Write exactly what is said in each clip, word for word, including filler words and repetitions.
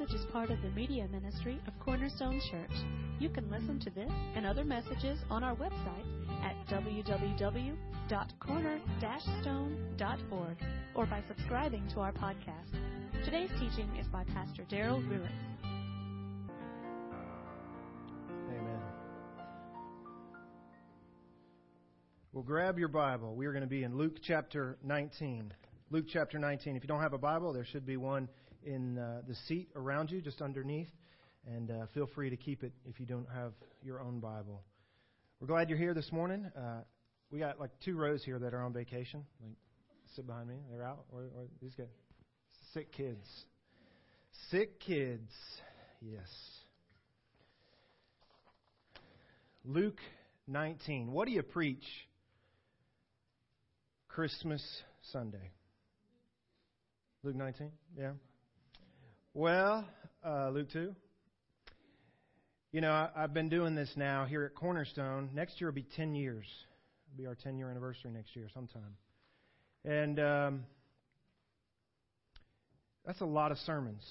message is part of the media ministry of Cornerstone Church. You can listen to this and other messages on our website at w w w dot corner dash stone dot org or by subscribing to our podcast. Today's teaching is by Pastor Daryl Ruiz. Amen. Well, grab your Bible. We are going to be in Luke chapter nineteen. Luke chapter nineteen. If you don't have a Bible, there should be one in uh, the seat around you, just underneath. And uh, feel free to keep it if you don't have your own Bible. We're glad you're here this morning. Uh, we got like two rows here that are on vacation. Like, sit behind me. They're out. Or, or these guys. Sick kids. Sick kids. Yes. Luke nineteen. What do you preach Christmas Sunday? Luke nineteen? Yeah. Well, uh, Luke two. You know, I, I've been doing this now here at Cornerstone. Next year will be ten years. It'll be our ten-year anniversary next year sometime. And um, that's a lot of sermons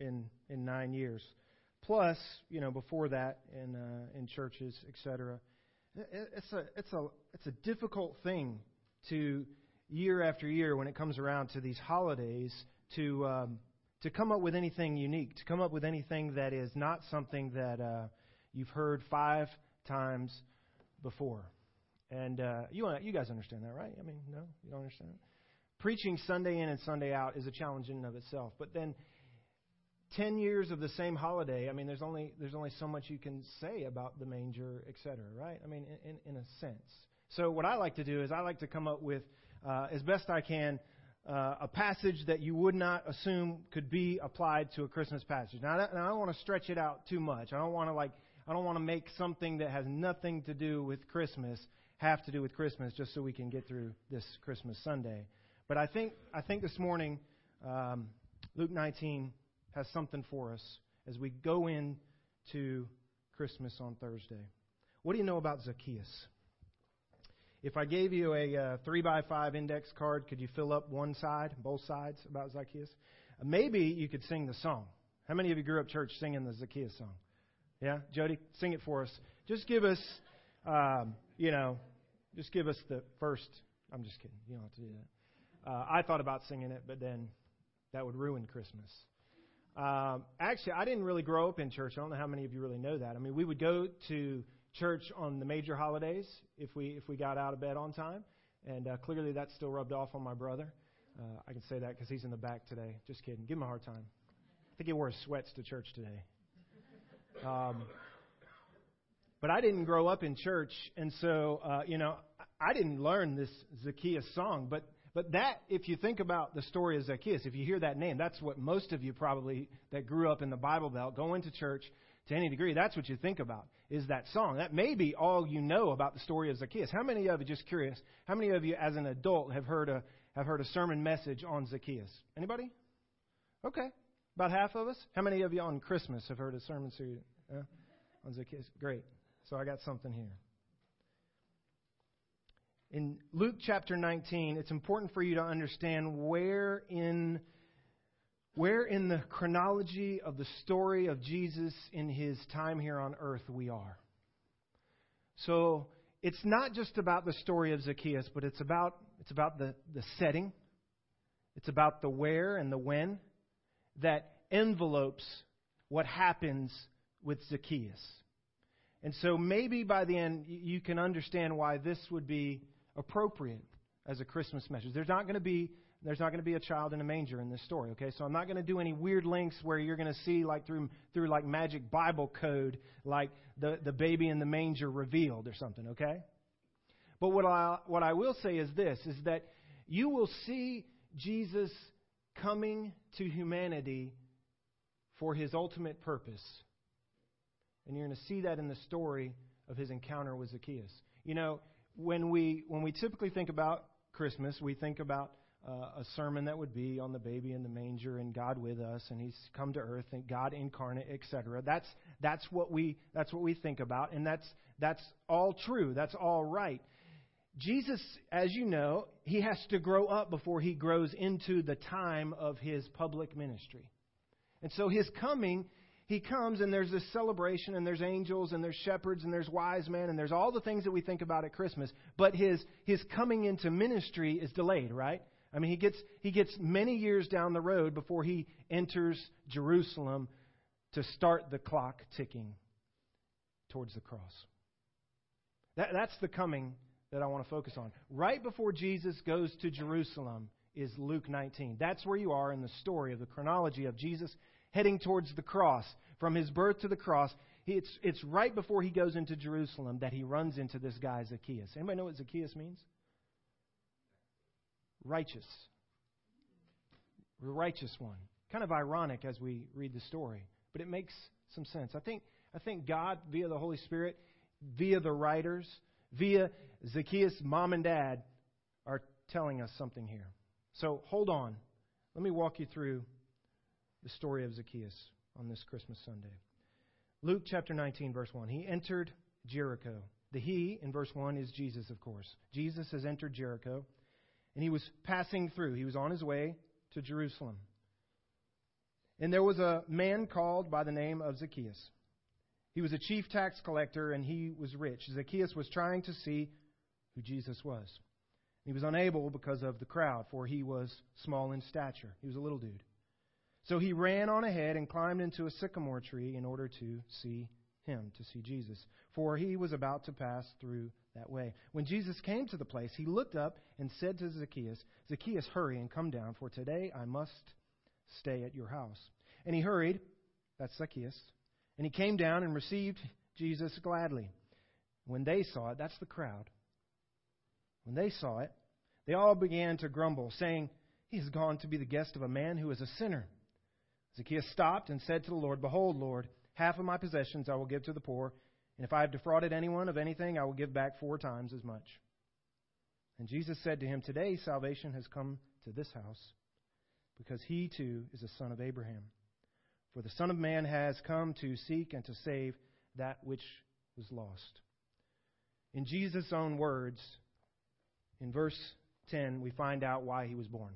in in nine years. Plus, you know, before that in uh, in churches, et cetera. It's a it's a it's a difficult thing to year after year when it comes around to these holidays to. Um, To come up with anything unique, to come up with anything that is not something that uh, you've heard five times before. And uh, you you guys understand that, right? I mean, no, you don't understand it? Preaching Sunday in and Sunday out is a challenge in and of itself. But then ten years of the same holiday, I mean, there's only there's only so much you can say about the manger, et cetera, right? I mean, in, in a sense. So what I like to do is I like to come up with, uh, as best I can, Uh, a passage that you would not assume could be applied to a Christmas passage. Now, I don't, I don't want to stretch it out too much. I don't want to like, I don't want to make something that has nothing to do with Christmas have to do with Christmas, just so we can get through this Christmas Sunday. But I think, I think this morning, um, Luke nineteen has something for us as we go into Christmas on Thursday. What do you know about Zacchaeus? If I gave you a uh, three by five index card, could you fill up one side, both sides, about Zacchaeus? Maybe you could sing the song. How many of you grew up church singing the Zacchaeus song? Yeah? Jody, sing it for us. Just give us, um, you know, just give us the first. I'm just kidding. You don't have to do that. Uh, I thought about singing it, but then that would ruin Christmas. Um, actually, I didn't really grow up in church. I don't know how many of you really know that. I mean, we would go to church on the major holidays if we if we got out of bed on time, and uh, clearly that still rubbed off on my brother. Uh, I can say that because he's in the back today. Just kidding. Give him a hard time. I think he wore his sweats to church today. Um, but I didn't grow up in church, and so uh, you know I didn't learn this Zacchaeus song. But but that, if you think about the story of Zacchaeus, if you hear that name, that's what most of you probably that grew up in the Bible Belt going to church to any degree. That's what you think about. Is that song. That may be all you know about the story of Zacchaeus. How many of you, just curious, how many of you as an adult have heard a have heard a sermon message on Zacchaeus? Anybody? Okay. About half of us? How many of you on Christmas have heard a sermon series uh, on Zacchaeus? Great. So I got something here. In Luke chapter nineteen, it's important for you to understand where in Where in the chronology of the story of Jesus in his time here on earth we are. So it's not just about the story of Zacchaeus, but it's about it's about the, the setting. It's about the where and the when that envelopes what happens with Zacchaeus. And so maybe by the end you can understand why this would be appropriate as a Christmas message. There's not going to be There's not going to be a child in a manger in this story, okay? So I'm not going to do any weird links where you're going to see like through through like magic Bible code, like the, the baby in the manger revealed or something, okay? But what I what I will say is this, is that you will see Jesus coming to humanity for his ultimate purpose. And you're going to see that in the story of his encounter with Zacchaeus. You know, when we when we typically think about Christmas, we think about Uh, a sermon that would be on the baby in the manger and God with us and he's come to earth and God incarnate, et cetera. That's that's what we that's what we think about, and that's that's all true. That's all right. Jesus, as you know, he has to grow up before he grows into the time of his public ministry. And so his coming, he comes and there's this celebration and there's angels and there's shepherds and there's wise men and there's all the things that we think about at Christmas. But his his coming into ministry is delayed, right? I mean, he gets he gets many years down the road before he enters Jerusalem to start the clock ticking towards the cross. That, that's the coming that I want to focus on. Right before Jesus goes to Jerusalem is Luke nineteen. That's where you are in the story of the chronology of Jesus heading towards the cross. From his birth to the cross, he, it's, it's right before he goes into Jerusalem that he runs into this guy Zacchaeus. Anybody know what Zacchaeus means? Righteous. The righteous one. Kind of ironic as we read the story, but it makes some sense. I think, I think God, via the Holy Spirit, via the writers, via Zacchaeus' mom and dad are telling us something here. So hold on. Let me walk you through the story of Zacchaeus on this Christmas Sunday. Luke chapter nineteen, verse one. He entered Jericho. The he in verse one is Jesus, of course. Jesus has entered Jericho, and he was passing through. He was on his way to Jerusalem. And there was a man called by the name of Zacchaeus. He was a chief tax collector, and he was rich. Zacchaeus was trying to see who Jesus was. He was unable because of the crowd, for he was small in stature. He was a little dude. So he ran on ahead and climbed into a sycamore tree in order to see him, to see Jesus, for he was about to pass through that way. When Jesus came to the place, he looked up and said to Zacchaeus, "Zacchaeus, hurry and come down, for today I must stay at your house." And he hurried, that's Zacchaeus, and he came down and received Jesus gladly. When they saw it, that's the crowd. When they saw it, they all began to grumble, saying, "He has gone to be the guest of a man who is a sinner." Zacchaeus stopped and said to the Lord, "Behold, Lord, half of my possessions I will give to the poor, and if I have defrauded anyone of anything, I will give back four times as much." And Jesus said to him, "Today salvation has come to this house, because he too is a son of Abraham. For the Son of Man has come to seek and to save that which was lost." In Jesus' own words, in verse ten, we find out why he was born.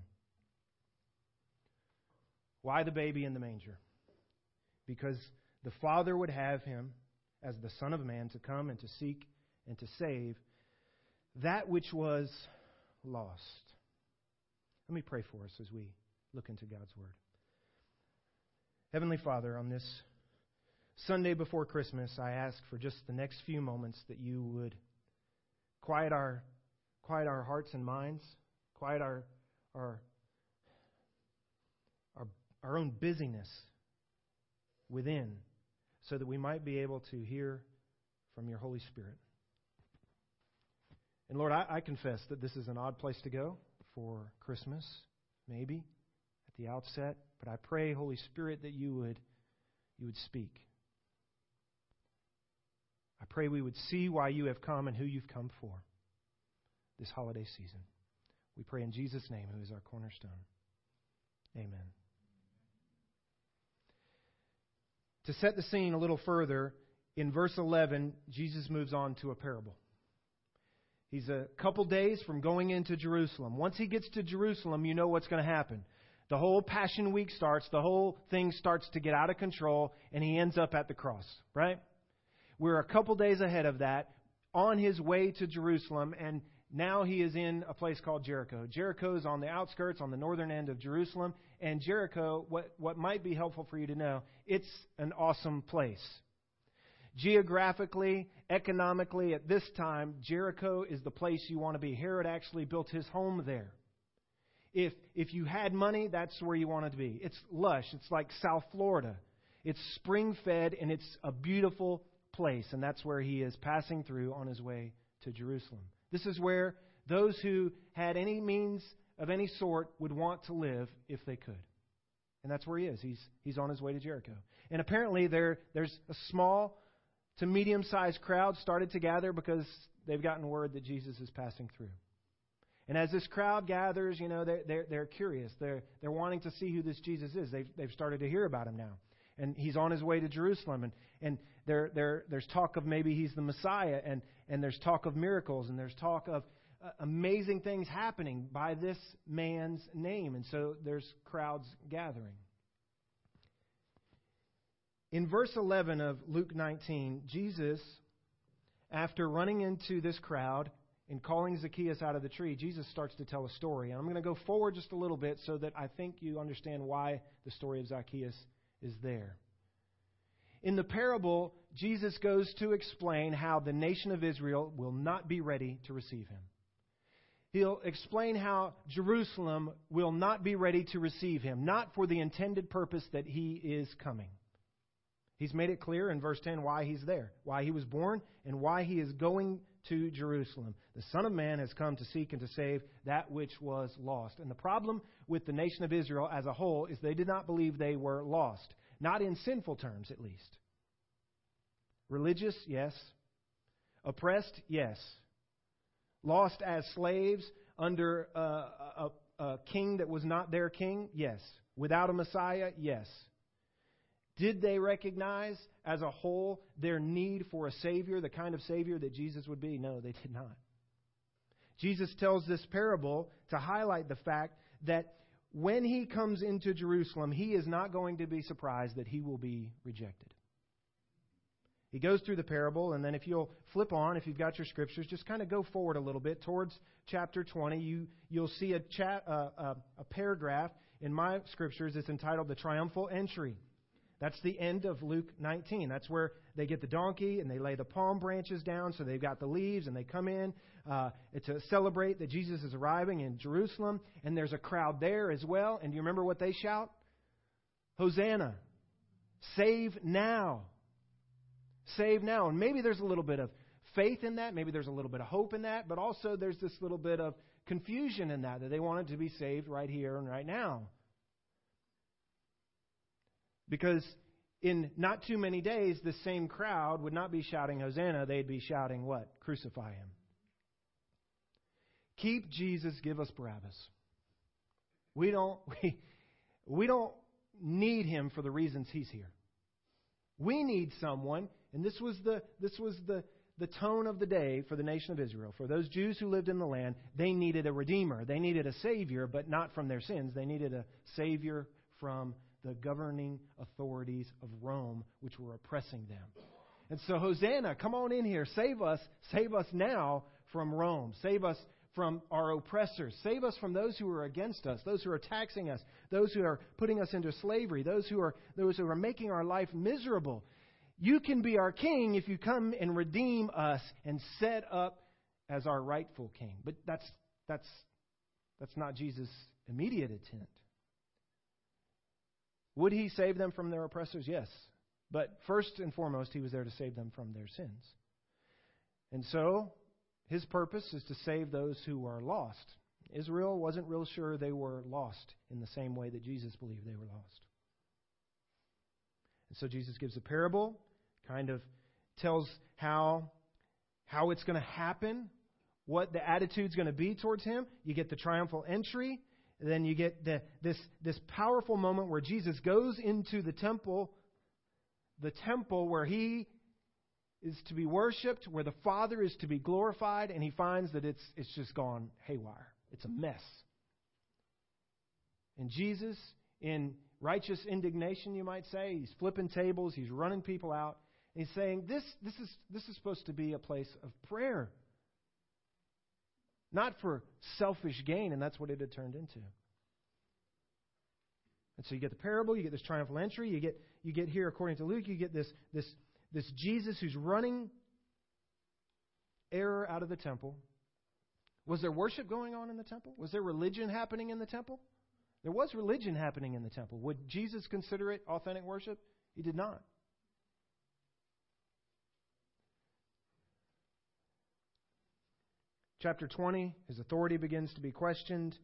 Why the baby in the manger? Because the Father would have him as the Son of Man to come and to seek and to save that which was lost. Let me pray for us as we look into God's Word. Heavenly Father, on this Sunday before Christmas, I ask for just the next few moments that you would quiet our quiet our hearts and minds, quiet our our our, our own busyness within, so that we might be able to hear from your Holy Spirit. And Lord, I, I confess that this is an odd place to go for Christmas, maybe at the outset. But I pray, Holy Spirit, that you would you would speak. I pray we would see why you have come and who you've come for this holiday season. We pray in Jesus' name, who is our cornerstone. Amen. To set the scene a little further, in verse eleven, Jesus moves on to a parable. He's a couple days from going into Jerusalem. Once he gets to Jerusalem, you know what's going to happen. The whole Passion Week starts. The whole thing starts to get out of control, and he ends up at the cross, right? We're a couple days ahead of that, on his way to Jerusalem, and now he is in a place called Jericho. Jericho is on the outskirts, on the northern end of Jerusalem, and Jericho, what, what might be helpful for you to know, it's an awesome place. Geographically, economically, at this time, Jericho is the place you want to be. Herod actually built his home there. If if you had money, that's where you wanted to be. It's lush. It's like South Florida. It's spring-fed, and it's a beautiful place. And that's where he is passing through on his way to Jerusalem. This is where those who had any means of any sort would want to live if they could. And that's where he is. He's he's on his way to Jericho. And apparently there there's a small to medium-sized crowd started to gather because they've gotten word that Jesus is passing through. And as this crowd gathers, you know, they're, they're, they're curious. They're, they're wanting to see who this Jesus is. They've, they've started to hear about him now. And he's on his way to Jerusalem. And, and there, there, there's talk of maybe he's the Messiah. And, and there's talk of miracles. And there's talk of uh, amazing things happening by this man's name. And so there's crowds gathering. In verse eleven of Luke nineteen, Jesus, after running into this crowd and calling Zacchaeus out of the tree, Jesus starts to tell a story. And I'm going to go forward just a little bit so that I think you understand why the story of Zacchaeus is there. In the parable, Jesus goes to explain how the nation of Israel will not be ready to receive him. He'll explain how Jerusalem will not be ready to receive him, not for the intended purpose that he is coming. He's made it clear in verse ten why he's there, why he was born, and why he is going to Jerusalem. The Son of Man has come to seek and to save that which was lost. And the problem with the nation of Israel as a whole is they did not believe they were lost. Not in sinful terms, at least. Religious, yes. Oppressed, yes. Lost as slaves under a, a, a king that was not their king, yes. Without a Messiah, yes. Did they recognize as a whole their need for a Savior, the kind of Savior that Jesus would be? No, they did not. Jesus tells this parable to highlight the fact that when he comes into Jerusalem, he is not going to be surprised that he will be rejected. He goes through the parable, and then if you'll flip on, if you've got your scriptures, just kind of go forward a little bit towards chapter twenty. You, you'll see a, chat, uh, uh, a paragraph in my scriptures. It's entitled The Triumphal Entry. That's the end of Luke nineteen. That's where they get the donkey and they lay the palm branches down. So they've got the leaves and they come in uh, to celebrate that Jesus is arriving in Jerusalem. And there's a crowd there as well. And do you remember what they shout? Hosanna. Save now. Save now. And maybe there's a little bit of faith in that. Maybe there's a little bit of hope in that. But also there's this little bit of confusion in that, that they wanted to be saved right here and right now. Because in not too many days, the same crowd would not be shouting Hosanna. They'd be shouting what? Crucify him. Keep Jesus, give us Barabbas. We don't, we, we don't need him for the reasons he's here. We need someone, and this was the this was the, the tone of the day for the nation of Israel. For those Jews who lived in the land, they needed a redeemer. They needed a savior, but not from their sins. They needed a savior from the governing authorities of Rome, which were oppressing them. And so, Hosanna, come on in here. Save us. Save us now from Rome. Save us from our oppressors. Save us from those who are against us, those who are taxing us, those who are putting us into slavery, those who are, those who are making our life miserable. You can be our king if you come and redeem us and set up as our rightful king. But that's, that's, that's not Jesus' immediate intent. Would he save them from their oppressors? Yes. But first and foremost, he was there to save them from their sins. And so, his purpose is to save those who are lost. Israel wasn't real sure they were lost in the same way that Jesus believed they were lost. And so Jesus gives a parable, kind of tells how, how it's going to happen, what the attitude's going to be towards him. You get the triumphal entry. Then you get the, this this powerful moment where Jesus goes into the temple, the temple where he is to be worshipped, where the Father is to be glorified, and he finds that it's it's just gone haywire. It's a mess. And Jesus, in righteous indignation, you might say, he's flipping tables, he's running people out, and he's saying, this this is this is supposed to be a place of prayer. Not for selfish gain, and that's what it had turned into. And so you get the parable, you get this triumphal entry, you get you get here according to Luke, you get this this this Jesus who's running error out of the temple. Was there worship going on in the temple? Was there religion happening in the temple? There was religion happening in the temple. Would Jesus consider it authentic worship? He did not. Chapter twenty, his authority begins to be questioned.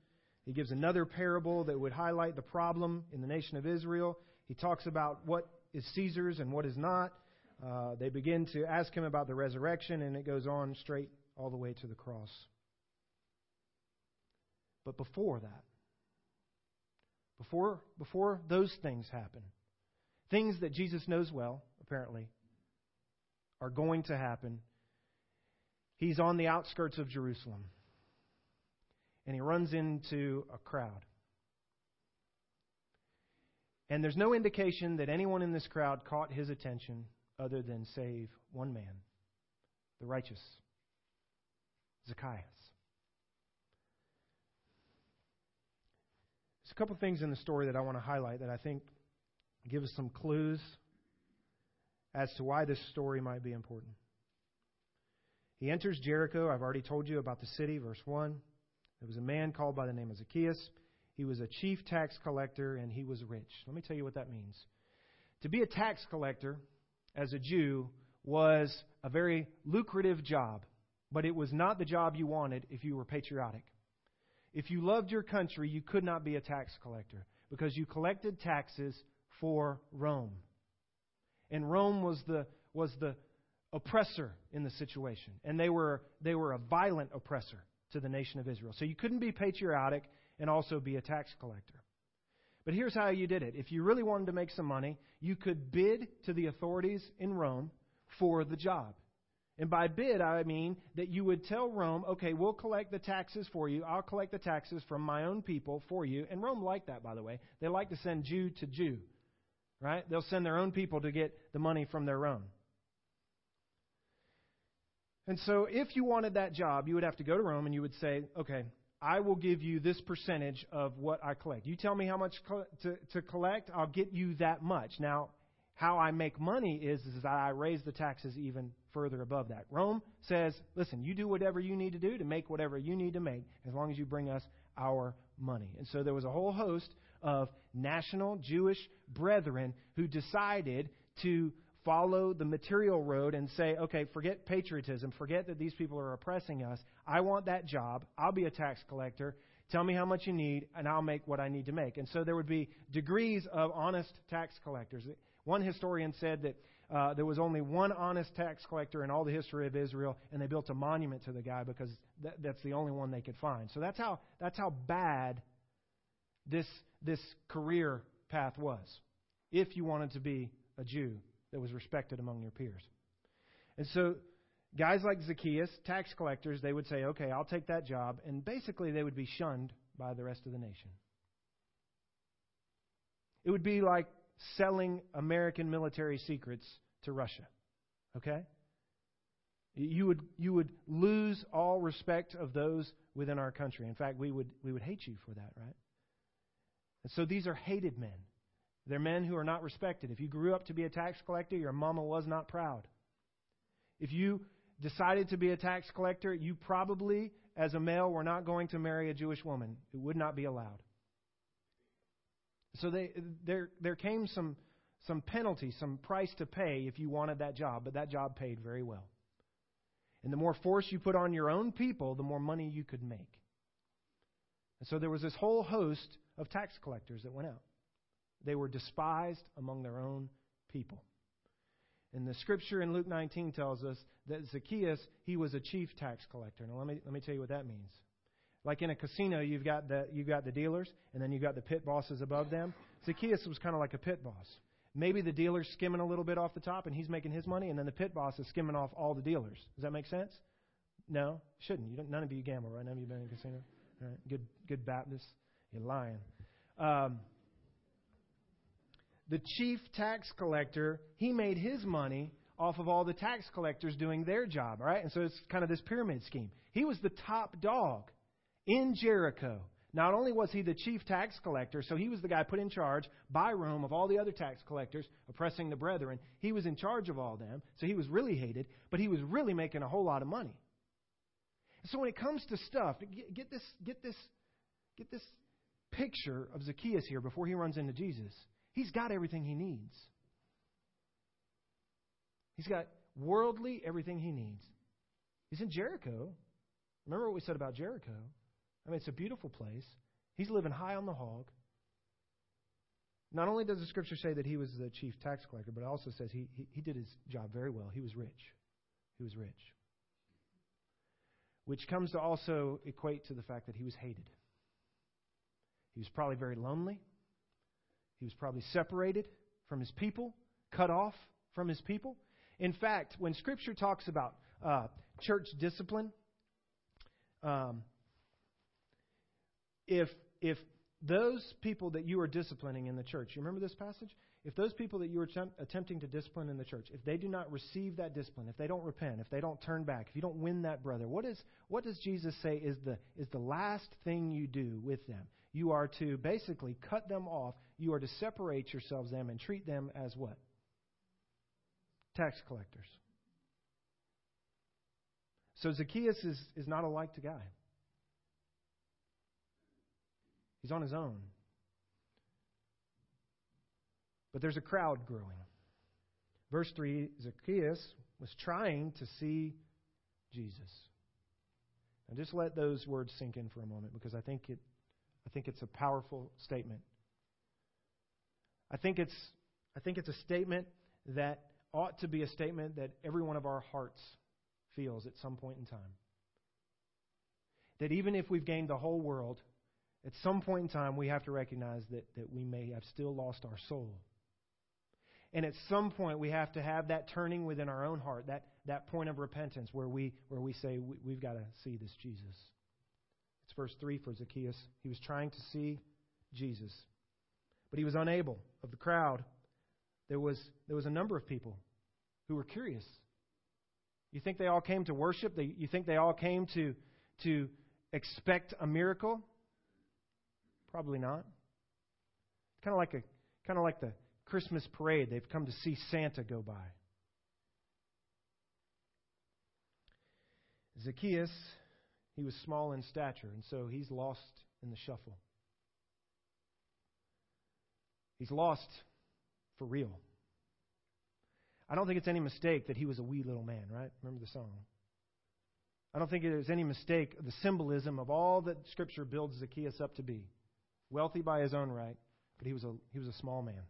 He gives another parable that would highlight the problem in the nation of Israel. He talks about what is Caesar's and what is not. Uh, they begin to ask him about the resurrection, and it goes on straight all the way to the cross. But before that, before, before those things happen, things that Jesus knows well, apparently, are going to happen. He's on the outskirts of Jerusalem, and he runs into a crowd. And there's no indication that anyone in this crowd caught his attention other than save one man, the righteous, Zacchaeus. There's a couple things in the story that I want to highlight that I think give us some clues as to why this story might be important. He enters Jericho. I've already told you about the city, verse one. There was a man called by the name of Zacchaeus. He was a chief tax collector, and he was rich. Let me tell you what that means. To be a tax collector as a Jew was a very lucrative job, but it was not the job you wanted if you were patriotic. If you loved your country, you could not be a tax collector because you collected taxes for Rome. And Rome was the was the oppressor in the situation, and they were they were a violent oppressor to the nation of Israel. So you couldn't be patriotic and also be a tax collector. But here's how you did it. If you really wanted to make some money, you could bid to the authorities in Rome for the job. And by bid, I mean that you would tell Rome, okay, we'll collect the taxes for you. I'll collect the taxes from my own people for you. And Rome liked that, by the way. They like to send Jew to Jew, right? They'll send their own people to get the money from their own. And so if you wanted that job, you would have to go to Rome and you would say, okay, I will give you this percentage of what I collect. You tell me how much co- to, to collect, I'll get you that much. Now, how I make money is, is that I raise the taxes even further above that. Rome says, listen, you do whatever you need to do to make whatever you need to make as long as you bring us our money. And so there was a whole host of national Jewish brethren who decided to follow the material road and say, okay, forget patriotism, forget that these people are oppressing us. I want that job. I'll be a tax collector. Tell me how much you need, and I'll make what I need to make. And so there would be degrees of honest tax collectors. One historian said that uh, there was only one honest tax collector in all the history of Israel, and they built a monument to the guy because th- that's the only one they could find. So that's how that's how bad this this career path was, if you wanted to be a Jew that was respected among your peers. And so guys like Zacchaeus, tax collectors, they would say, okay, I'll take that job. And basically they would be shunned by the rest of the nation. It would be like selling American military secrets to Russia. Okay? You would you would lose all respect of those within our country. In fact, we would we would hate you for that, right? And so these are hated men. They're men who are not respected. If you grew up to be a tax collector, your mama was not proud. If you decided to be a tax collector, you probably, as a male, were not going to marry a Jewish woman. It would not be allowed. So they, there there came some, some penalty, some price to pay if you wanted that job, but that job paid very well. And the more force you put on your own people, the more money you could make. And so there was this whole host of tax collectors that went out. They were despised among their own people. And the scripture in Luke nineteen tells us that Zacchaeus, he was a chief tax collector. Now, let me let me tell you what that means. Like in a casino, you've got the you've got the dealers, and then you've got the pit bosses above them. Zacchaeus was kind of like a pit boss. Maybe the dealer's skimming a little bit off the top, and he's making his money, and then the pit boss is skimming off all the dealers. Does that make sense? No, shouldn't. You don't, none of you gamble, right? None of you been in a casino. All right, good good Baptist, you're lying. Um, The chief tax collector, he made his money off of all the tax collectors doing their job, all right? And so it's kind of this pyramid scheme. He was the top dog in Jericho. Not only was he the chief tax collector, so he was the guy put in charge by Rome of all the other tax collectors oppressing the brethren. He was in charge of all them, so he was really hated, but he was really making a whole lot of money. And so when it comes to stuff, get, get this, get this, get this picture of Zacchaeus here before he runs into Jesus. He's got everything he needs. He's got worldly everything he needs. He's in Jericho. Remember what we said about Jericho? I mean, it's a beautiful place. He's living high on the hog. Not only does the scripture say that he was the chief tax collector, but it also says he, he, he did his job very well. He was rich. He was rich. Which comes to also equate to the fact that he was hated. He was probably very lonely. He was probably separated from his people, cut off from his people. In fact, when Scripture talks about uh, church discipline, um, if if those people that you are disciplining in the church, you remember this passage? If those people that you are temp- attempting to discipline in the church, if they do not receive that discipline, if they don't repent, if they don't turn back, if you don't win that brother, what is what does Jesus say is the is the last thing you do with them? You are to basically cut them off. You are to separate yourselves from them and treat them as what? Tax collectors. So Zacchaeus is, is not a liked guy. He's on his own. But there's a crowd growing. Verse three, Zacchaeus was trying to see Jesus. Now just let those words sink in for a moment, because I think it I think it's a powerful statement. I think it's I think it's a statement that ought to be a statement that every one of our hearts feels at some point in time. That even if we've gained the whole world, at some point in time, we have to recognize that, that we may have still lost our soul. And at some point, we have to have that turning within our own heart, that, that point of repentance where we where we say, we, we've got to see this Jesus. It's verse three for Zacchaeus. He was trying to see Jesus, but he was unable. Of the crowd, there was, there was a number of people who were curious. You think they all came to worship? They, you think they all came to to expect a miracle? Probably not. Kind of like a kind of like the Christmas parade. They've come to see Santa go by. Zacchaeus, he was small in stature, and so he's lost in the shuffle. He's lost for real. I don't think it's any mistake that he was a wee little man, right? Remember the song? I don't think it is any mistake the symbolism of all that Scripture builds Zacchaeus up to be. Wealthy by his own right, but he was a he was a small man.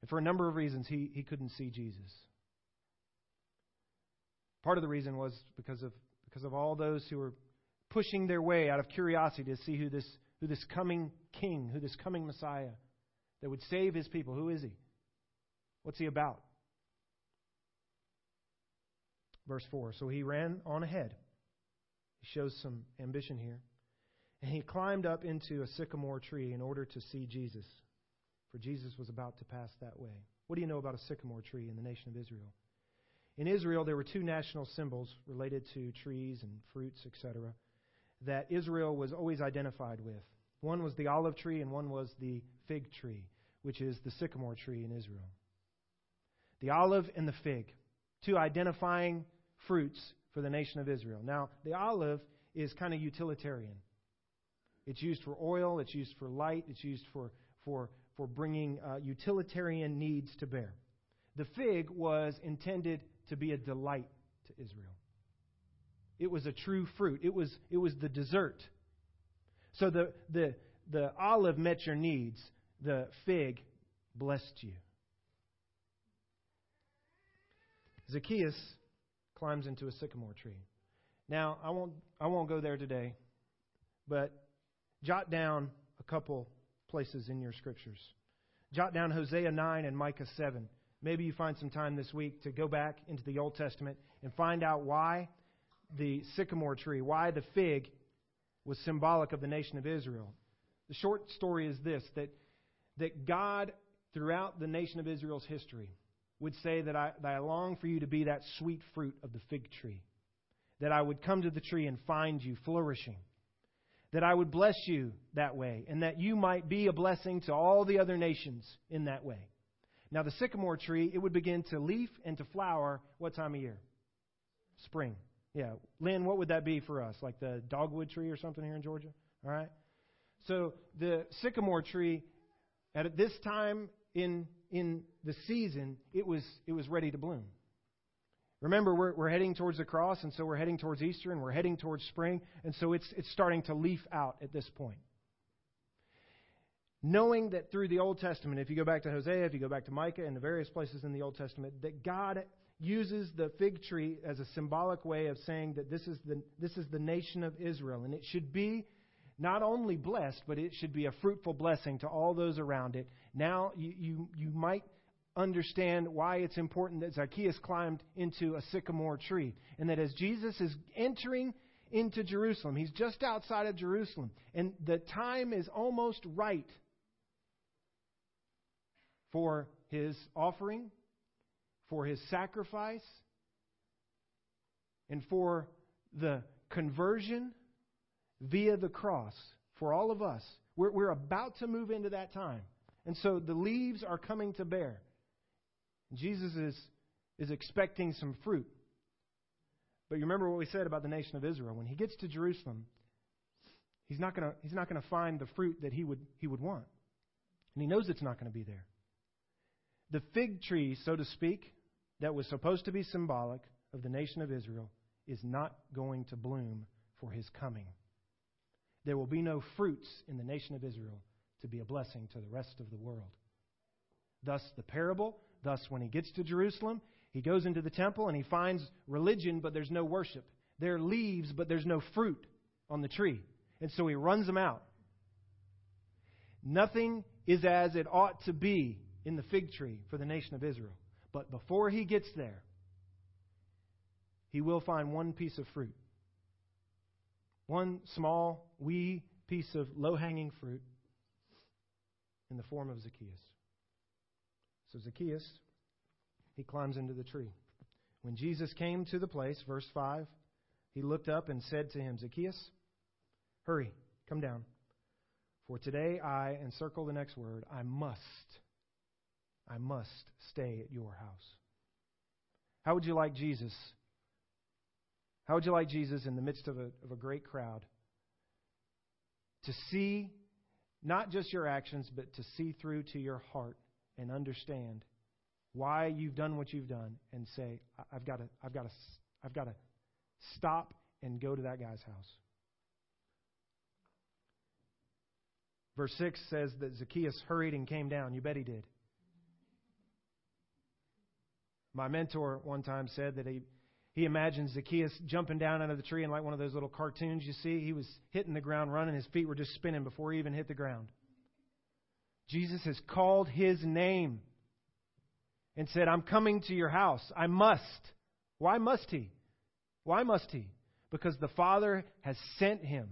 And for a number of reasons, he, he couldn't see Jesus. Part of the reason was because of because of all those who were pushing their way out of curiosity to see who this who this coming king, who this coming Messiah that would save his people. Who is he? What's he about? Verse four, so he ran on ahead. He shows some ambition here. And he climbed up into a sycamore tree in order to see Jesus, for Jesus was about to pass that way. What do you know about a sycamore tree in the nation of Israel? In Israel, there were two national symbols related to trees and fruits, et cetera, that Israel was always identified with. One was the olive tree and one was the fig tree, which is the sycamore tree in Israel. The olive and the fig, two identifying fruits for the nation of Israel. Now, the olive is kind of utilitarian. It's used for oil, it's used for light, it's used for for for bringing uh, utilitarian needs to bear. The fig was intended to be a delight to Israel. It was a true fruit. It was it was the dessert. So the the the olive met your needs. The fig blessed you. Zacchaeus climbs into a sycamore tree. Now, I won't I won't go there today, but jot down a couple places in your scriptures. Jot down Hosea nine and Micah seven. Maybe you find some time this week to go back into the Old Testament and find out why the sycamore tree, why the fig was symbolic of the nation of Israel. The short story is this, that that God, throughout the nation of Israel's history, would say that I, that I long for you to be that sweet fruit of the fig tree, that I would come to the tree and find you flourishing, that I would bless you that way, and that you might be a blessing to all the other nations in that way. Now, the sycamore tree, it would begin to leaf and to flower what time of year? Spring. Yeah. Lynn, what would that be for us? Like the dogwood tree or something here in Georgia? All right. So the sycamore tree, at this time in in the season, it was it was ready to bloom. Remember, we're we're heading towards the cross, and so we're heading towards Easter, and we're heading towards spring, and so it's it's starting to leaf out at this point. Knowing that through the Old Testament, if you go back to Hosea, if you go back to Micah, and the various places in the Old Testament, that God uses the fig tree as a symbolic way of saying that this is the this is the nation of Israel, and it should be not only blessed, but it should be a fruitful blessing to all those around it. Now you you, you might understand why it's important that Zacchaeus climbed into a sycamore tree, and that as Jesus is entering into Jerusalem. He's just outside of Jerusalem. And the time is almost right for his offering, for his sacrifice, and for the conversion via the cross for all of us. We're, we're about to move into that time. And so the leaves are coming to bear. Jesus is, is expecting some fruit. But you remember what we said about the nation of Israel. When he gets to Jerusalem, he's not going to he's not going to find the fruit that he would he would want. And he knows it's not going to be there. The fig tree, so to speak, that was supposed to be symbolic of the nation of Israel is not going to bloom for his coming. There will be no fruits in the nation of Israel to be a blessing to the rest of the world. Thus the parable. Thus, when he gets to Jerusalem, he goes into the temple and he finds religion, but there's no worship. There are leaves, but there's no fruit on the tree. And so he runs them out. Nothing is as it ought to be in the fig tree for the nation of Israel. But before he gets there, he will find one piece of fruit. One small, wee piece of low-hanging fruit in the form of Zacchaeus. So Zacchaeus, he climbs into the tree. When Jesus came to the place, verse five, he looked up and said to him, Zacchaeus, hurry, come down. For today I, and circle the next word, I must, I must stay at your house. How would you like Jesus? How would you like Jesus in the midst of a, of a great crowd to see not just your actions, but to see through to your heart? And understand why you've done what you've done, and say, "I've got to, I've got to, I've got to stop and go to that guy's house." Verse six says that Zacchaeus hurried and came down. You bet he did. My mentor one time said that he he imagined Zacchaeus jumping down out of the tree, and like one of those little cartoons you see, he was hitting the ground running. His feet were just spinning before he even hit the ground. Jesus has called his name and said, I'm coming to your house. I must. Why must he? Why must he? Because the Father has sent him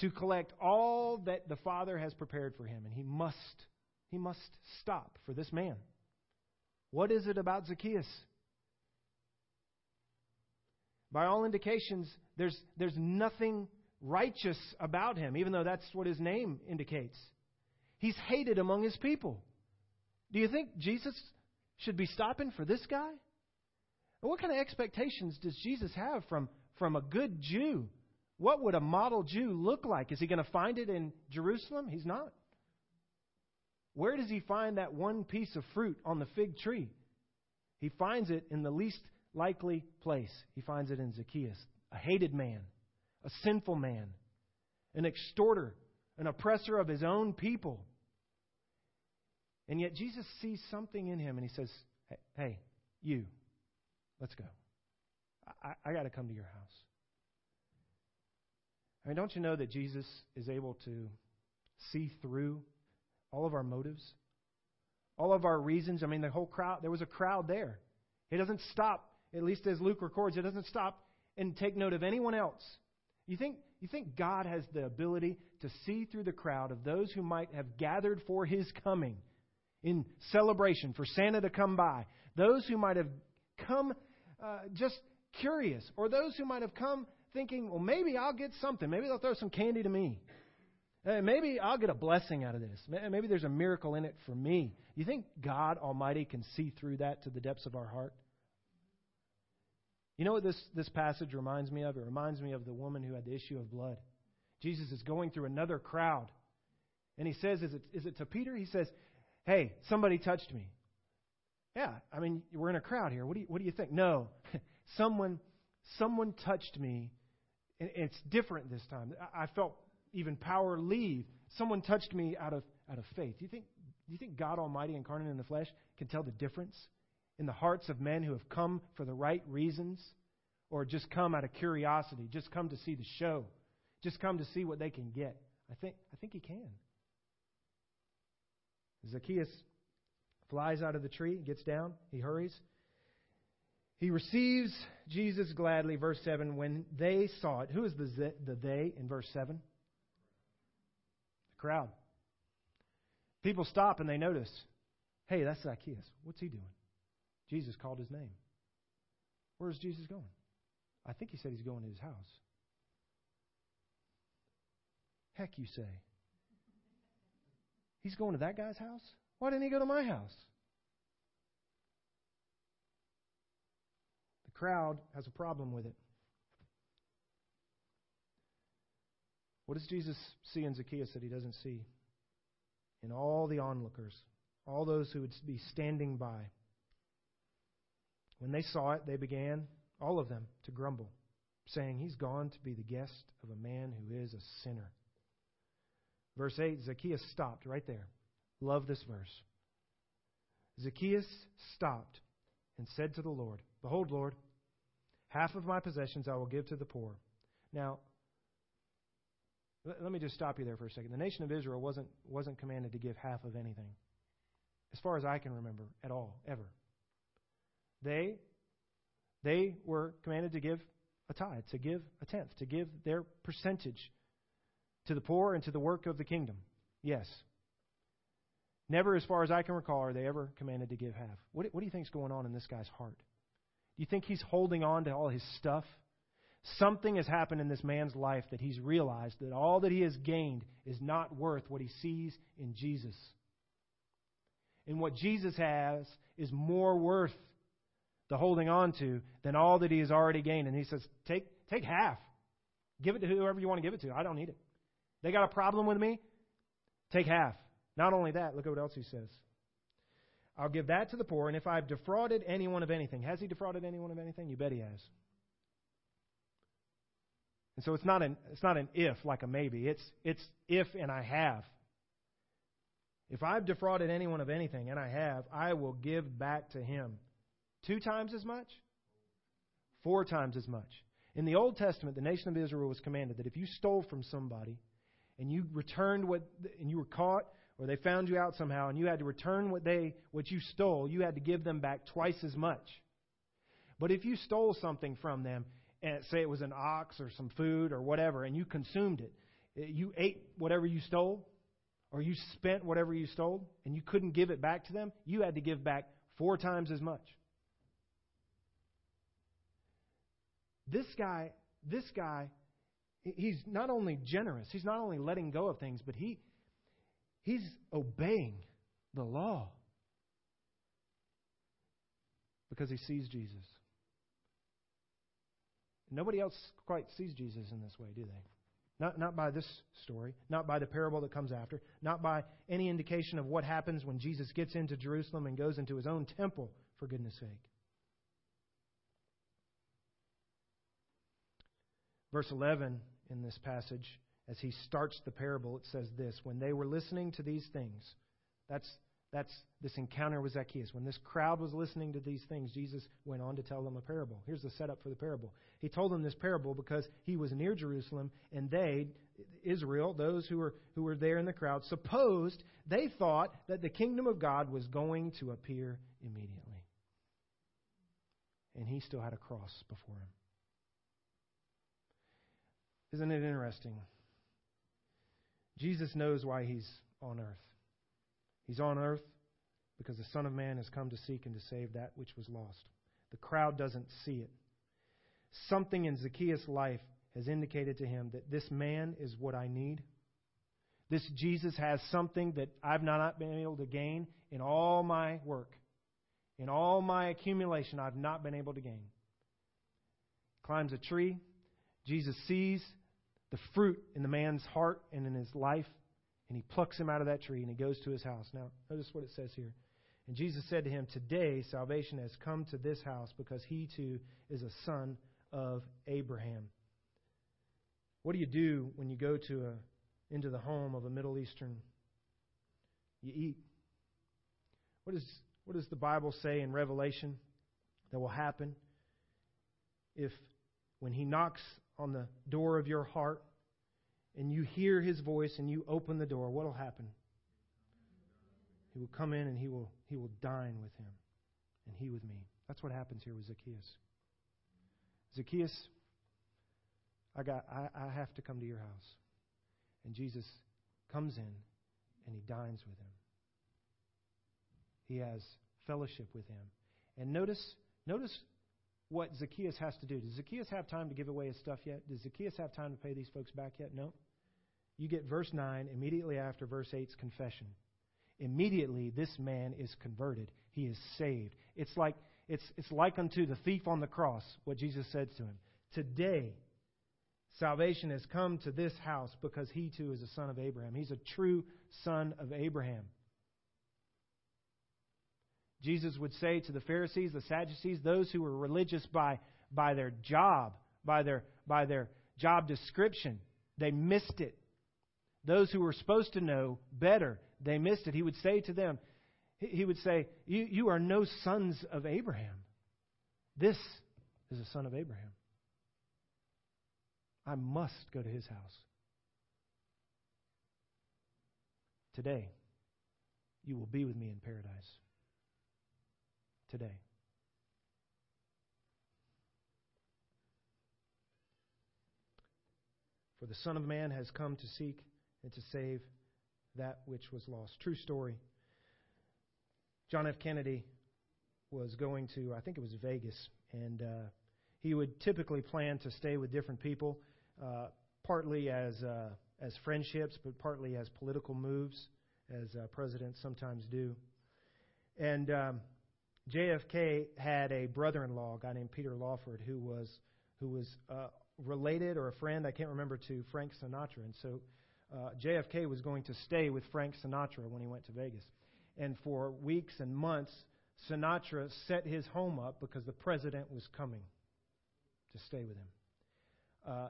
to collect all that the Father has prepared for him. And he must, he must stop for this man. What is it about Zacchaeus? By all indications, there's, there's nothing righteous about him, even though that's what his name indicates. He's hated among his people. Do you think Jesus should be stopping for this guy? And what kind of expectations does Jesus have from, from a good Jew? What would a model Jew look like? Is he going to find it in Jerusalem? He's not. Where does he find that one piece of fruit on the fig tree? He finds it in the least likely place. He finds it in Zacchaeus, a hated man, a sinful man, an extorter, an oppressor of his own people. And yet Jesus sees something in him and he says, hey, hey you, let's go. I, I got to come to your house. I mean, don't you know that Jesus is able to see through all of our motives, all of our reasons? I mean, the whole crowd, there was a crowd there. He doesn't stop, at least as Luke records, he doesn't stop and take note of anyone else. You think, you think God has the ability to see through the crowd of those who might have gathered for His coming in celebration, for Santa to come by, those who might have come uh, just curious, or those who might have come thinking, well, maybe I'll get something. Maybe they'll throw some candy to me. Uh, maybe I'll get a blessing out of this. Maybe there's a miracle in it for me. You think God Almighty can see through that to the depths of our heart? You know what this, this passage reminds me of? It reminds me of the woman who had the issue of blood. Jesus is going through another crowd. And he says, is it, is it to Peter? He says, hey, somebody touched me. Yeah, I mean, we're in a crowd here. What do you, what do you think? No, someone someone touched me. And it's different this time. I felt even power leave. Someone touched me out of out of faith. Do you think, do you think God Almighty incarnate in the flesh can tell the difference in the hearts of men who have come for the right reasons, or just come out of curiosity, just come to see the show, just come to see what they can get? I think I think he can. Zacchaeus flies out of the tree, gets down, he hurries. He receives Jesus gladly, verse seven, when they saw it. Who is the, the they in verse seven? The crowd. People stop and they notice, hey, that's Zacchaeus. What's he doing? Jesus called his name. Where is Jesus going? I think he said he's going to his house. Heck, you say. He's going to that guy's house? Why didn't he go to my house? The crowd has a problem with it. What does Jesus see in Zacchaeus that he doesn't see in all the onlookers, all those who would be standing by? When they saw it, they began, all of them, to grumble, saying, he's gone to be the guest of a man who is a sinner. Verse eight, Zacchaeus stopped right there. Love this verse. Zacchaeus stopped and said to the Lord, behold, Lord, half of my possessions I will give to the poor. Now, let me just stop you there for a second. The nation of Israel wasn't, wasn't commanded to give half of anything, as far as I can remember, at all, ever. They, they were commanded to give a tithe, to give a tenth, to give their percentage to the poor and to the work of the kingdom. Yes. Never, as far as I can recall, are they ever commanded to give half. What, what do you think is going on in this guy's heart? Do you think he's holding on to all his stuff? Something has happened in this man's life that he's realized that all that he has gained is not worth what he sees in Jesus. And what Jesus has is more worth the holding on to than all that he has already gained. And he says, take take half. Give it to whoever you want to give it to. I don't need it. They got a problem with me? Take half. Not only that, look at what else he says. I'll give that to the poor, and if I've defrauded anyone of anything. Has he defrauded anyone of anything? You bet he has. And so it's not an it's not an if like a maybe. It's it's if and I have. If I've defrauded anyone of anything, and I have, I will give back to him. Two times as much? Four times as much. In the Old Testament, the nation of Israel was commanded that if you stole from somebody and you returned what and you were caught or they found you out somehow and you had to return what they what you stole, you had to give them back twice as much. But if you stole something from them, and say it was an ox or some food or whatever, and you consumed it, you ate whatever you stole or you spent whatever you stole and you couldn't give it back to them, you had to give back four times as much. This guy, this guy, he's not only generous, he's not only letting go of things, but he, he's obeying the law because he sees Jesus. Nobody else quite sees Jesus in this way, do they? Not, not by this story, not by the parable that comes after, not by any indication of what happens when Jesus gets into Jerusalem and goes into his own temple, for goodness sake. Verse eleven in this passage, as he starts the parable, it says this. When they were listening to these things, that's, that's this encounter with Zacchaeus. When this crowd was listening to these things, Jesus went on to tell them a parable. Here's the setup for the parable. He told them this parable because he was near Jerusalem, and they, Israel, those who were, who were there in the crowd, supposed they thought that the kingdom of God was going to appear immediately. And he still had a cross before him. Isn't it interesting? Jesus knows why he's on earth. He's on earth because the Son of Man has come to seek and to save that which was lost. The crowd doesn't see it. Something in Zacchaeus' life has indicated to him that this man is what I need. This Jesus has something that I've not been able to gain in all my work. In all my accumulation, I've not been able to gain. Climbs a tree. Jesus sees the fruit in the man's heart and in his life, and he plucks him out of that tree, and he goes to his house. Now, notice what it says here. And Jesus said to him, today salvation has come to this house, because he too is a son of Abraham. What do you do when you go to a, into the home of a Middle Eastern? You eat. What, is, what does the Bible say in Revelation that will happen if when he knocks on the door of your heart, and you hear his voice, and you open the door, what will happen? He will come in, and he will he will dine with him, and he with me. That's what happens here with Zacchaeus. Zacchaeus, I got, I, I have to come to your house. And Jesus comes in and he dines with him. He has fellowship with him. And notice, notice what Zacchaeus has to do. Does Zacchaeus have time to give away his stuff yet? Does Zacchaeus have time to pay these folks back yet? No. You get verse nine, immediately after verse eight's confession. Immediately this man is converted. He is saved. It's like it's it's like unto the thief on the cross, what Jesus said to him. Today, salvation has come to this house because he too is a son of Abraham. He's a true son of Abraham. Jesus would say to the Pharisees, the Sadducees, those who were religious by, by their job, by their, by their job description, they missed it. Those who were supposed to know better, they missed it. He would say to them, he would say, you, you are no sons of Abraham. This is a son of Abraham. I must go to his house. Today, you will be with me in paradise. Today. For the Son of Man has come to seek and to save that which was lost. True story. John F Kennedy was going to, I think it was Vegas, and uh, he would typically plan to stay with different people, uh, partly as uh, as friendships, but partly as political moves, as uh, presidents sometimes do. And um, J F K had a brother-in-law, a guy named Peter Lawford, who was who was uh, related or a friend, I can't remember, to Frank Sinatra, and so. Uh, J F K was going to stay with Frank Sinatra when he went to Vegas. And for weeks and months, Sinatra set his home up because the president was coming to stay with him. Uh,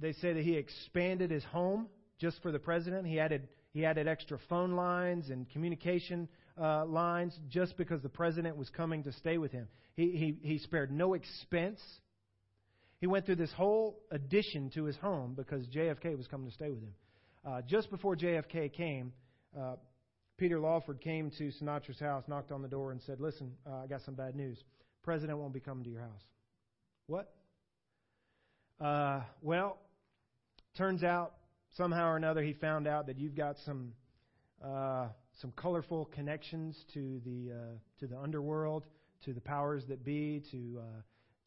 they say that he expanded his home just for the president. He added he added extra phone lines and communication uh, lines just because the president was coming to stay with him. He, he, he spared no expense. He went through this whole addition to his home because J F K was coming to stay with him. Uh, just before J F K came, uh, Peter Lawford came to Sinatra's house, knocked on the door, and said, listen, uh, I got some bad news. President won't be coming to your house. What? Uh, well, turns out somehow or another he found out that you've got some uh, some colorful connections to the uh, to the underworld, to the powers that be, to uh,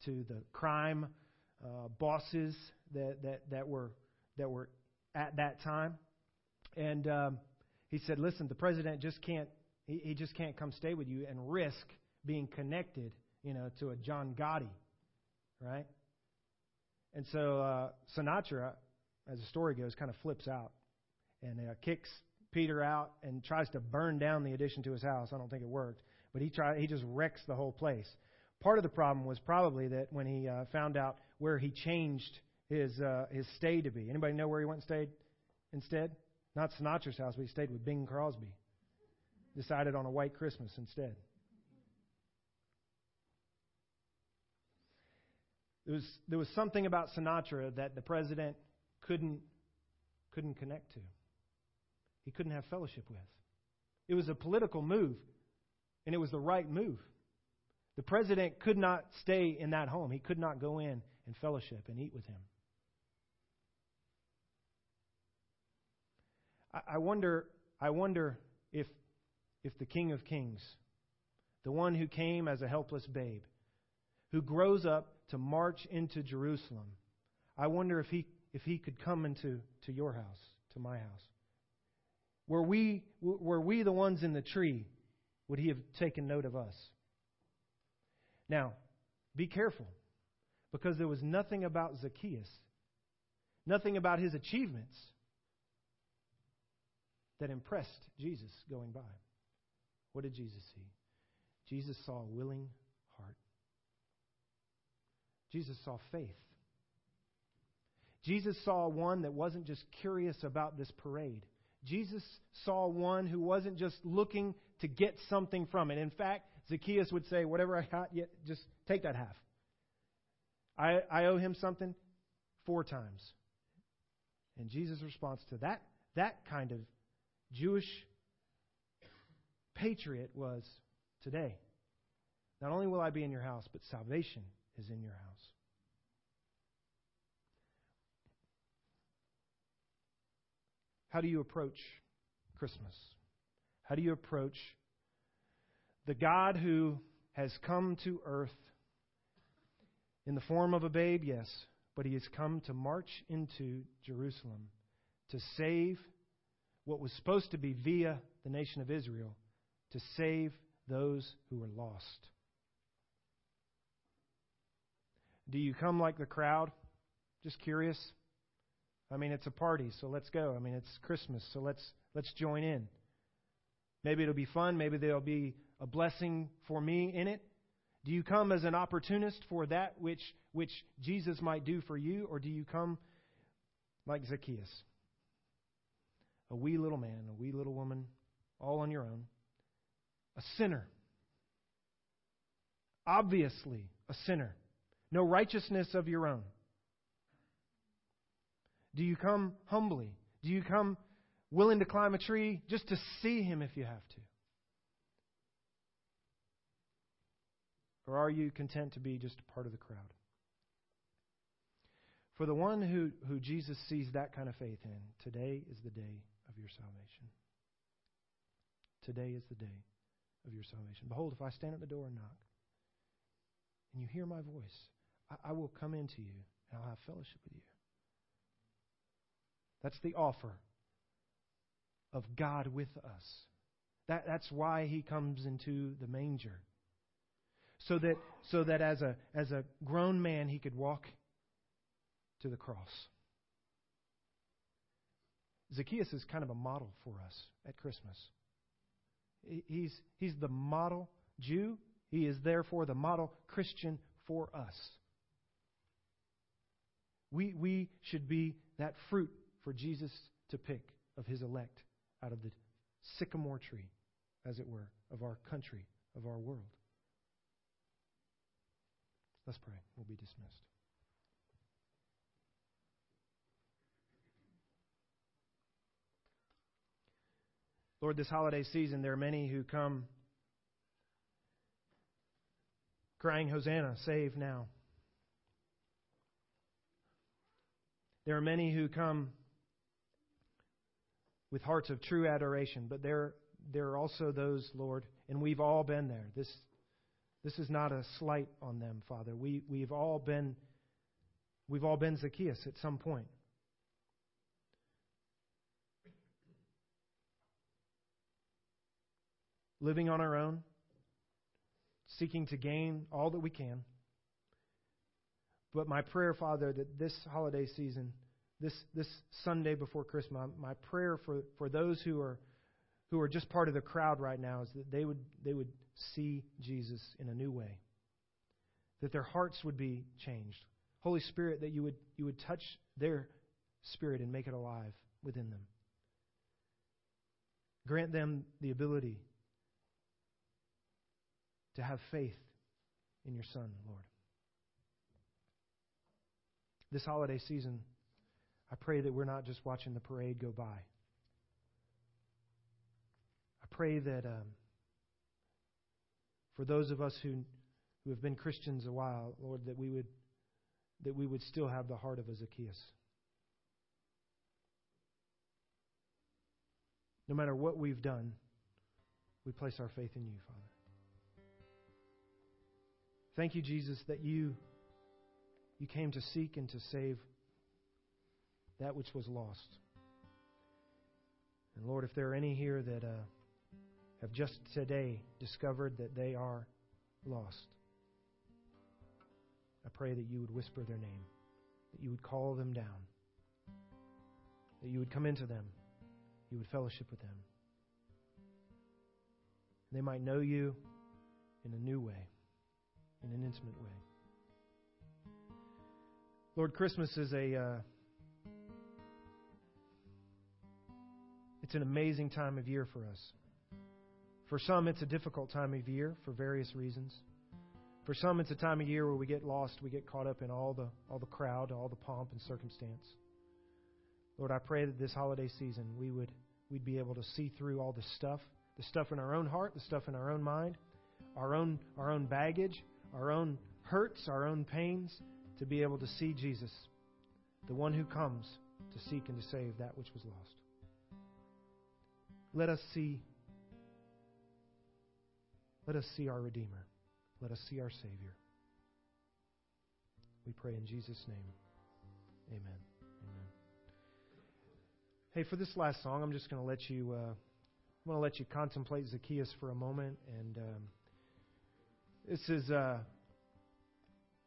to the crime uh, bosses that that that were that were. at that time. And um, he said, listen, the president just can't, he, he just can't come stay with you and risk being connected, you know, to a John Gotti, right? And so uh, Sinatra, as the story goes, kind of flips out and uh, kicks Peter out and tries to burn down the addition to his house. I don't think it worked, but he tried, he just wrecks the whole place. Part of the problem was probably that when he uh, found out where he changed his uh, his stay to be. Anybody know where he went and stayed instead? Not Sinatra's house, but he stayed with Bing Crosby. Decided on a white Christmas instead. There was there was something about Sinatra that the president couldn't couldn't connect to. He couldn't have fellowship with. It was a political move, and it was the right move. The president could not stay in that home. He could not go in and fellowship and eat with him. I wonder I wonder if if the King of Kings, the one who came as a helpless babe, who grows up to march into Jerusalem, I wonder if he if he could come into to your house, to my house. Were we were we the ones in the tree, would he have taken note of us? Now, be careful, because there was nothing about Zacchaeus, nothing about his achievements, that impressed Jesus going by. What did Jesus see? Jesus saw a willing heart. Jesus saw faith. Jesus saw one that wasn't just curious about this parade. Jesus saw one who wasn't just looking to get something from it. In fact, Zacchaeus would say, whatever I got, just take that half. I, I owe him something four times. And Jesus' response to that, that kind of Jewish patriot was, today, Not only will I be in your house, but salvation is in your house. How do you approach Christmas? How do you approach the God who has come to earth in the form of a babe, yes, but he has come to march into Jerusalem to save what was supposed to be via the nation of Israel, to save those who were lost? Do you come like the crowd? Just curious. I mean, it's a party, so let's go. I mean, it's Christmas, so let's let's join in. Maybe it'll be fun. Maybe there'll be a blessing for me in it. Do you come as an opportunist for that which, which Jesus might do for you? Or do you come like Zacchaeus? A wee little man, a wee little woman, all on your own. A sinner. Obviously a sinner. No righteousness of your own. Do you come humbly? Do you come willing to climb a tree just to see him if you have to? Or are you content to be just a part of the crowd? For the one who, who Jesus sees that kind of faith in, today is the day of your salvation. Today is the day of your salvation. Behold, if I stand at the door and knock, and you hear my voice, I, I will come into you, and I'll have fellowship with you. That's the offer of God with us. That, that's why he comes into the manger. So that so that as a as a grown man he could walk to the cross. Zacchaeus is kind of a model for us at Christmas. He's he's the model Jew. He is therefore the model Christian for us. We we should be that fruit for Jesus to pick of his elect out of the sycamore tree, as it were, of our country, of our world. Let's pray. We'll be dismissed. Lord, this holiday season, there are many who come crying, Hosanna, save now. There are many who come with hearts of true adoration, but there, there are also those, Lord, and we've all been there. This This is not a slight on them, Father. We we've all been we've all been Zacchaeus at some point. Living on our own, seeking to gain all that we can. But my prayer, Father, that this holiday season, this this Sunday before Christmas, my prayer for, for those who are who are just part of the crowd right now is that they would they would see Jesus in a new way, that their hearts would be changed. Holy Spirit, that you would you would touch their spirit and make it alive within them. Grant them the ability to have faith in your Son, Lord. This holiday season, I pray that we're not just watching the parade go by. I pray that um, for those of us who who have been Christians a while, Lord, that we would that we would still have the heart of a Zacchaeus. No matter what we've done, we place our faith in you, Father. Thank you, Jesus, that you you came to seek and to save that which was lost. And Lord, if there are any here that uh, have just today discovered that they are lost, I pray that you would whisper their name, that you would call them down, that you would come into them, you would fellowship with them. They might know you in a new way, in an intimate way. Lord, Christmas is a uh, it's an amazing time of year for us. For some, it's a difficult time of year for various reasons. For some, it's a time of year where we get lost, we get caught up in all the all the crowd, all the pomp and circumstance. Lord, I pray that this holiday season we would we'd be able to see through all the stuff, the stuff in our own heart, the stuff in our own mind, our own, our own baggage, our own hurts, our own pains, to be able to see Jesus, the one who comes to seek and to save that which was lost. Let us see. Let us see our Redeemer. Let us see our Savior. We pray in Jesus' name. Amen. Amen. Hey, for this last song, I'm just going to let you. Uh, I'm going to let you contemplate Zacchaeus for a moment, and um, this is uh,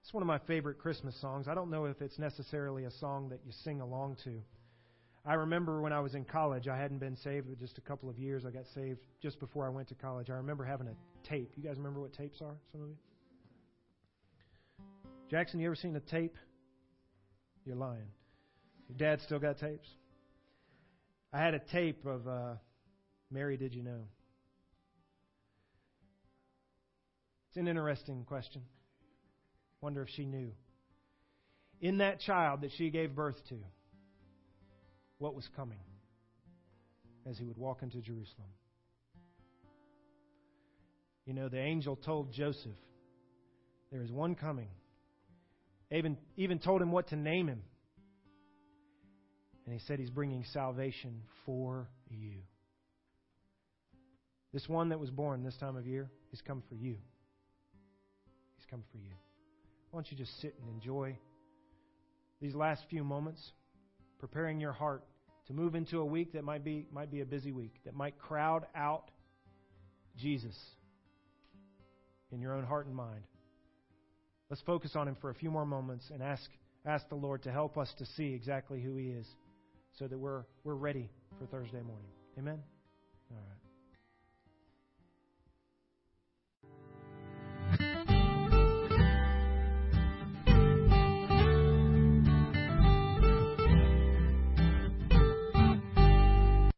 it's one of my favorite Christmas songs. I don't know if it's necessarily a song that you sing along to. I remember when I was in college, I hadn't been saved for just a couple of years. I got saved just before I went to college. I remember having a tape. You guys remember what tapes are? Some of you. Jackson, you ever seen a tape? You're lying. Your dad still got tapes? I had a tape of uh, Mary, Did You Know? It's an interesting question. Wonder if she knew. In that child that she gave birth to, what was coming as he would walk into Jerusalem? You know, the angel told Joseph, there is one coming. Even, even told him what to name him. And he said he's bringing salvation for you. This one that was born this time of year, he's come for you. He's come for you. Why don't you just sit and enjoy these last few moments, preparing your heart to move into a week that might be, might be a busy week, that might crowd out Jesus in your own heart and mind. Let's focus on Him for a few more moments and ask ask the Lord to help us to see exactly who He is so that we're we're ready for Thursday morning. Amen? All right.